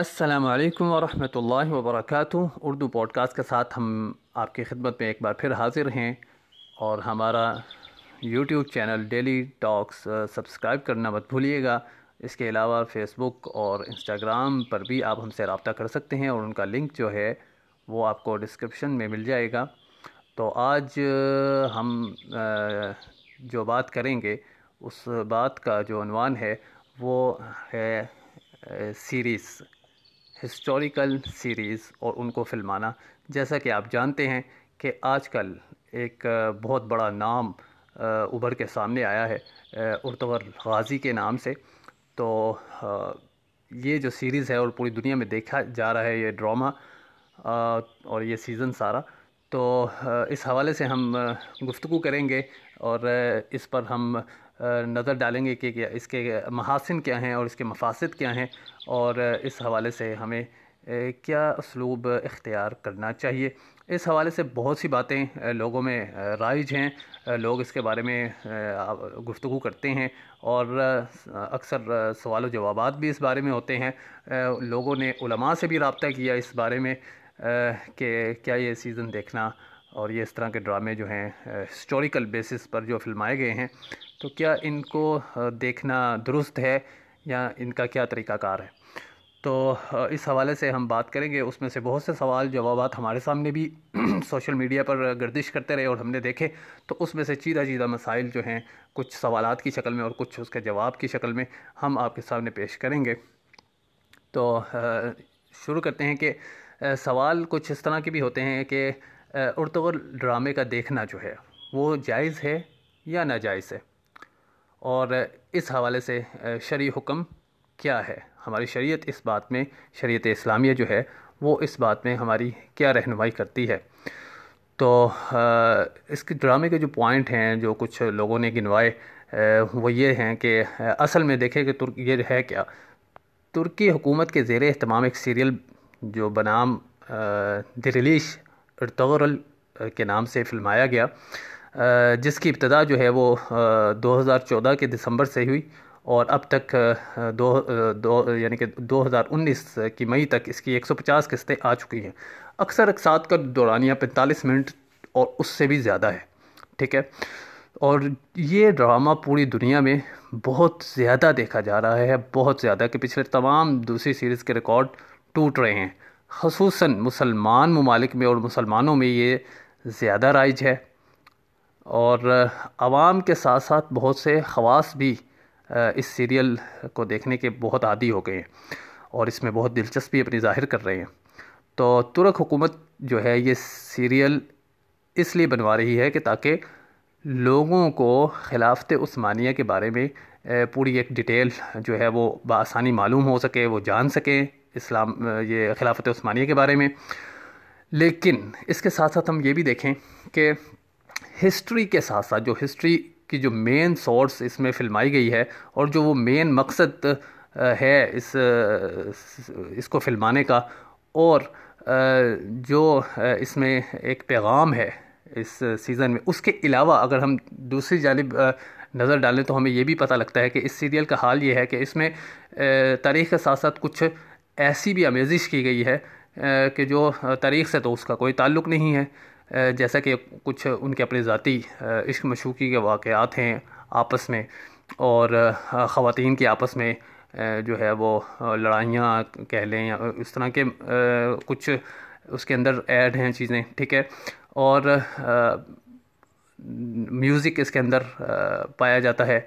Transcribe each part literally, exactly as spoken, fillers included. السلام علیکم ورحمۃ اللہ وبرکاتہ. اردو پوڈ کاسٹ کے ساتھ ہم آپ کی خدمت میں ایک بار پھر حاضر ہیں، اور ہمارا YouTube channel Daily Talks subscribe کرنا مت بھولیے گا. اس کے علاوہ فیس بک اور انسٹاگرام پر بھی آپ ہم سے رابطہ کر سکتے ہیں، اور ان کا لنک جو ہے وہ آپ کو ڈسکرپشن میں مل جائے گا. تو آج ہم جو بات کریں گے اس بات کا جو عنوان ہے وہ ہے سیریز، ہسٹوریکل سیریز اور ان کو فلمانا. جیسا کہ آپ جانتے ہیں کہ آج کل ایک بہت بڑا نام ابھر کے سامنے آیا ہے ارطغرل غازی کے نام سے. تو یہ جو سیریز ہے اور پوری دنیا میں دیکھا جا رہا ہے یہ ڈرامہ اور یہ سیزن سارا، تو اس حوالے سے ہم گفتگو کریں گے اور اس پر ہم نظر ڈالیں گے کہ اس کے محاسن کیا ہیں اور اس کے مفاسد کیا ہیں، اور اس حوالے سے ہمیں کیا اسلوب اختیار کرنا چاہیے. اس حوالے سے بہت سی باتیں لوگوں میں رائج ہیں، لوگ اس کے بارے میں گفتگو کرتے ہیں، اور اکثر سوال و جوابات بھی اس بارے میں ہوتے ہیں. لوگوں نے علماء سے بھی رابطہ کیا اس بارے میں کہ کیا یہ سیزن دیکھنا اور یہ اس طرح کے ڈرامے جو ہیں ہسٹوریکل بیسس پر جو فلمائے گئے ہیں، تو کیا ان کو دیکھنا درست ہے یا ان کا کیا طریقہ کار ہے. تو اس حوالے سے ہم بات کریں گے. اس میں سے بہت سے سوال جوابات ہمارے سامنے بھی سوشل میڈیا پر گردش کرتے رہے اور ہم نے دیکھے، تو اس میں سے چیدہ چیدہ مسائل جو ہیں کچھ سوالات کی شکل میں اور کچھ اس کے جواب کی شکل میں ہم آپ کے سامنے پیش کریں گے. تو شروع کرتے ہیں کہ سوال کچھ اس طرح کے بھی ہوتے ہیں کہ ارطغرل ڈرامے کا دیکھنا جو ہے وہ جائز ہے یا ناجائز ہے، اور اس حوالے سے شرعی حکم کیا ہے، ہماری شریعت اس بات میں، شریعت اسلامیہ جو ہے وہ اس بات میں ہماری کیا رہنمائی کرتی ہے. تو اس کے ڈرامے کے جو پوائنٹ ہیں جو کچھ لوگوں نے گنوائے وہ یہ ہیں کہ اصل میں دیکھیں کہ ترکی یہ ہے کیا، ترکی حکومت کے زیر اہتمام ایک سیریل جو بنام درلیش ارطغرل کے نام سے فلمایا گیا، جس کی ابتدا جو ہے وہ دو ہزار چودہ کے دسمبر سے ہوئی اور اب تک دو دو یعنی کہ دو ہزار انیس کی مئی تک اس کی ایک سو پچاس قسطیں آ چکی ہیں. اکثر اقساط کا دورانیہ پینتالیس منٹ اور اس سے بھی زیادہ ہے، ٹھیک ہے. اور یہ ڈرامہ پوری دنیا میں بہت زیادہ دیکھا جا رہا ہے، بہت زیادہ کہ پچھلے تمام دوسری سیریز کے ریکارڈ ٹوٹ رہے ہیں. خصوصاً مسلمان ممالک میں اور مسلمانوں میں یہ زیادہ رائج ہے، اور عوام کے ساتھ ساتھ بہت سے خواص بھی اس سیریل کو دیکھنے کے بہت عادی ہو گئے ہیں اور اس میں بہت دلچسپی اپنی ظاہر کر رہے ہیں. تو ترک حکومت جو ہے یہ سیریل اس لیے بنوا رہی ہے کہ تاکہ لوگوں کو خلافت عثمانیہ کے بارے میں پوری ایک ڈیٹیل جو ہے وہ بآسانی معلوم ہو سکے، وہ جان سکیں اسلام یہ خلافت عثمانیہ کے بارے میں. لیکن اس کے ساتھ ساتھ ہم یہ بھی دیکھیں کہ ہسٹری کے ساتھ ساتھ جو ہسٹری کی جو مین سورس اس میں فلمائی گئی ہے اور جو وہ مین مقصد ہے اس اس کو فلمانے کا، اور جو اس میں ایک پیغام ہے اس سیزن میں، اس کے علاوہ اگر ہم دوسری جانب نظر ڈالیں تو ہمیں یہ بھی پتہ لگتا ہے کہ اس سیریل کا حال یہ ہے کہ اس میں تاریخ کے ساتھ ساتھ کچھ ایسی بھی آمیزش کی گئی ہے کہ جو تاریخ سے تو اس کا کوئی تعلق نہیں ہے، جیسا کہ کچھ ان کے اپنے ذاتی عشق مشوقی کے واقعات ہیں آپس میں، اور خواتین کی آپس میں جو ہے وہ لڑائیاں کہہ لیں یا اس طرح کے کچھ اس کے اندر ایڈ ہیں چیزیں، ٹھیک ہے. اور میوزک اس کے اندر پایا جاتا ہے.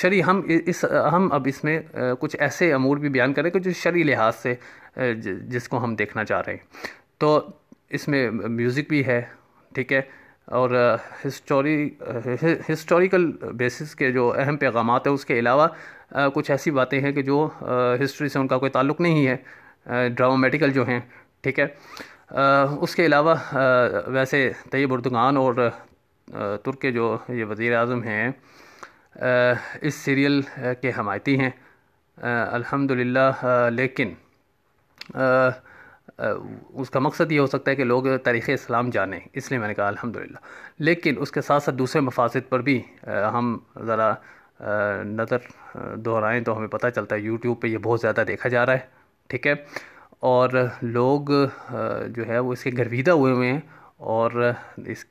شرعی ہم اس ہم اب اس میں کچھ ایسے امور بھی بیان کریں کہ جو شرعی لحاظ سے جس کو ہم دیکھنا چاہ رہے ہیں. تو اس میں میوزک بھی ہے، ٹھیک ہے، اور ہسٹوری ہسٹوریکل بیسس کے جو اہم پیغامات ہیں اس کے علاوہ کچھ ایسی باتیں ہیں کہ جو ہسٹری سے ان کا کوئی تعلق نہیں ہے، ڈرامیٹیکل جو ہیں، ٹھیک ہے. اس کے علاوہ ویسے طیب اردگان اور ترک کے جو یہ وزیر اعظم ہیں اس سیریل کے حمایتی ہیں الحمدللہ، لیکن اس کا مقصد یہ ہو سکتا ہے کہ لوگ تاریخ اسلام جانیں، اس لیے میں نے کہا الحمدللہ. لیکن اس کے ساتھ ساتھ دوسرے مفاسد پر بھی ہم ذرا نظر دہرائیں تو ہمیں پتہ چلتا ہے یوٹیوب پہ یہ بہت زیادہ دیکھا جا رہا ہے، ٹھیک ہے، اور لوگ جو ہے وہ اس کے گرویدہ ہوئے ہوئے ہیں اور اس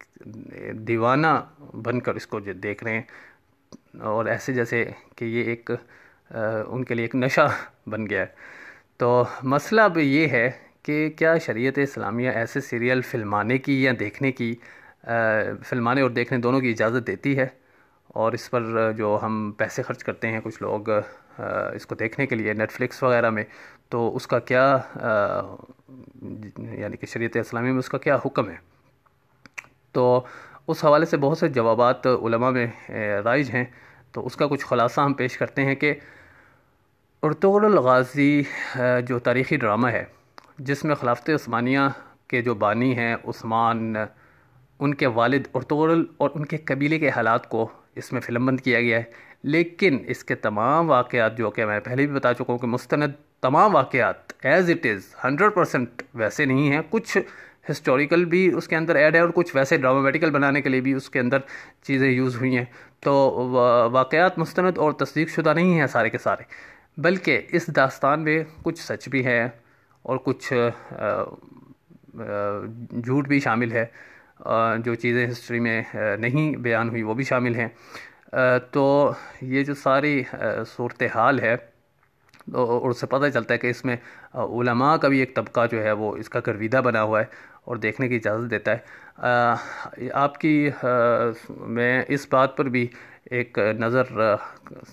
دیوانہ بن کر اس کو جو دیکھ رہے ہیں، اور ایسے جیسے کہ یہ ایک ان کے لیے ایک نشہ بن گیا ہے. تو مسئلہ اب یہ ہے کہ کیا شریعت اسلامیہ ایسے سیریل فلمانے کی یا دیکھنے کی، فلمانے اور دیکھنے دونوں کی اجازت دیتی ہے، اور اس پر جو ہم پیسے خرچ کرتے ہیں کچھ لوگ اس کو دیکھنے کے لیے نیٹ فلکس وغیرہ میں، تو اس کا کیا یعنی کہ شریعت اسلامیہ میں اس کا کیا حکم ہے؟ تو اس حوالے سے بہت سے جوابات علماء میں رائج ہیں، تو اس کا کچھ خلاصہ ہم پیش کرتے ہیں کہ ارطغرل غازی جو تاریخی ڈرامہ ہے جس میں خلافت عثمانیہ کے جو بانی ہیں عثمان، ان کے والد ارطغرل اور ان کے قبیلے کے حالات کو اس میں فلم بند کیا گیا ہے، لیکن اس کے تمام واقعات جو کہ میں پہلے بھی بتا چکا ہوں کہ مستند تمام واقعات as it is hundred percent ویسے نہیں ہیں، کچھ ہسٹوریکل بھی اس کے اندر ایڈ ہے اور کچھ ویسے ڈرامیٹیکل بنانے کے لیے بھی اس کے اندر چیزیں یوز ہوئی ہیں. تو واقعات مستند اور تصدیق شدہ نہیں ہیں سارے کے سارے، بلکہ اس داستان میں کچھ سچ بھی ہے اور کچھ جھوٹ بھی شامل ہے، جو چیزیں ہسٹری میں نہیں بیان ہوئی وہ بھی شامل ہیں. تو یہ جو ساری صورتحال ہے، اور اس سے پتہ چلتا ہے کہ اس میں علماء کا بھی ایک طبقہ جو ہے وہ اس کا گرویدہ بنا ہوا ہے اور دیکھنے کی اجازت دیتا ہے. آپ کی میں اس بات پر بھی ایک نظر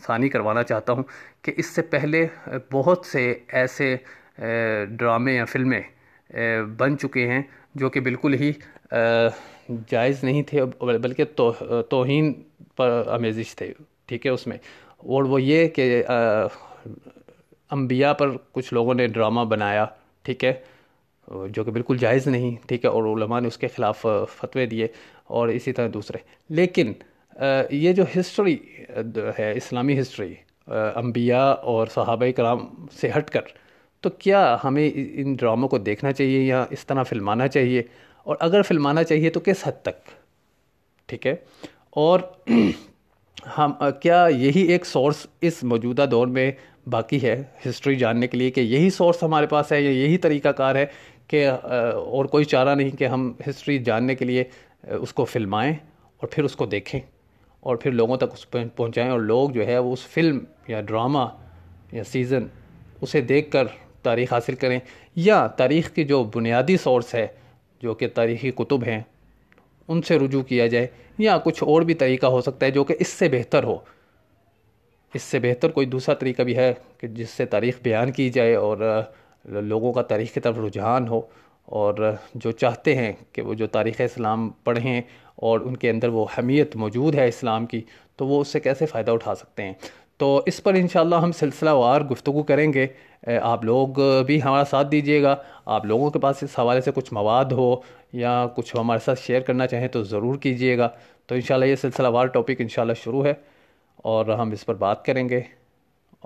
ثانی کروانا چاہتا ہوں کہ اس سے پہلے بہت سے ایسے ڈرامے یا فلمیں بن چکے ہیں جو کہ بالکل ہی جائز نہیں تھے، بلکہ توہین پر آمیزش تھے، ٹھیک ہے اس میں. اور وہ یہ کہ انبیاء پر کچھ لوگوں نے ڈرامہ بنایا، ٹھیک ہے، جو کہ بالکل جائز نہیں، ٹھیک ہے، اور علماء نے اس کے خلاف فتوے دیے، اور اسی طرح دوسرے. لیکن یہ جو ہسٹری ہے اسلامی ہسٹری، انبیاء اور صحابہ کرام سے ہٹ کر، تو کیا ہمیں ان ڈراموں کو دیکھنا چاہیے یا اس طرح فلمانا چاہیے، اور اگر فلمانا چاہیے تو کس حد تک، ٹھیک ہے؟ اور ہم کیا یہی ایک سورس اس موجودہ دور میں باقی ہے ہسٹری جاننے کے لیے، کہ یہی سورس ہمارے پاس ہے یا یہی طریقہ کار ہے کہ اور کوئی چارہ نہیں کہ ہم ہسٹری جاننے کے لیے اس کو فلمائیں اور پھر اس کو دیکھیں اور پھر لوگوں تک اس پہ پہنچائیں، اور لوگ جو ہے وہ اس فلم یا ڈرامہ یا سیزن اسے دیکھ کر تاریخ حاصل کریں، یا تاریخ کی جو بنیادی سورس ہے جو کہ تاریخی کتب ہیں ان سے رجوع کیا جائے، یا کچھ اور بھی طریقہ ہو سکتا ہے جو کہ اس سے بہتر ہو. اس سے بہتر کوئی دوسرا طریقہ بھی ہے کہ جس سے تاریخ بیان کی جائے اور لوگوں کا تاریخ کی طرف رجحان ہو، اور جو چاہتے ہیں کہ وہ جو تاریخ اسلام پڑھیں اور ان کے اندر وہ حمیت موجود ہے اسلام کی، تو وہ اس سے کیسے فائدہ اٹھا سکتے ہیں. تو اس پر انشاءاللہ ہم سلسلہ وار گفتگو کریں گے. آپ لوگ بھی ہمارا ساتھ دیجیے گا. آپ لوگوں کے پاس اس حوالے سے کچھ مواد ہو یا کچھ ہمارے ساتھ شیئر کرنا چاہیں تو ضرور کیجیے گا. تو انشاءاللہ یہ سلسلہ وار ٹاپک انشاءاللہ شروع ہے اور ہم اس پر بات کریں گے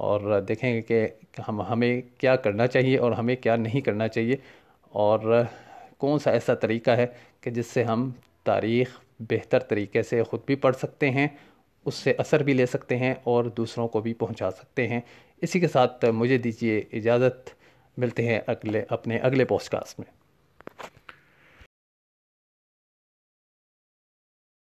اور دیکھیں گے کہ ہم ہمیں کیا کرنا چاہیے اور ہمیں کیا نہیں کرنا چاہیے، اور کون سا ایسا طریقہ ہے کہ جس سے ہم تاریخ بہتر طریقے سے خود بھی پڑھ سکتے ہیں، اس سے اثر بھی لے سکتے ہیں اور دوسروں کو بھی پہنچا سکتے ہیں. اسی کے ساتھ مجھے دیجیے اجازت. ملتے ہیں اگلے اپنے اگلے پوڈکاسٹ میں.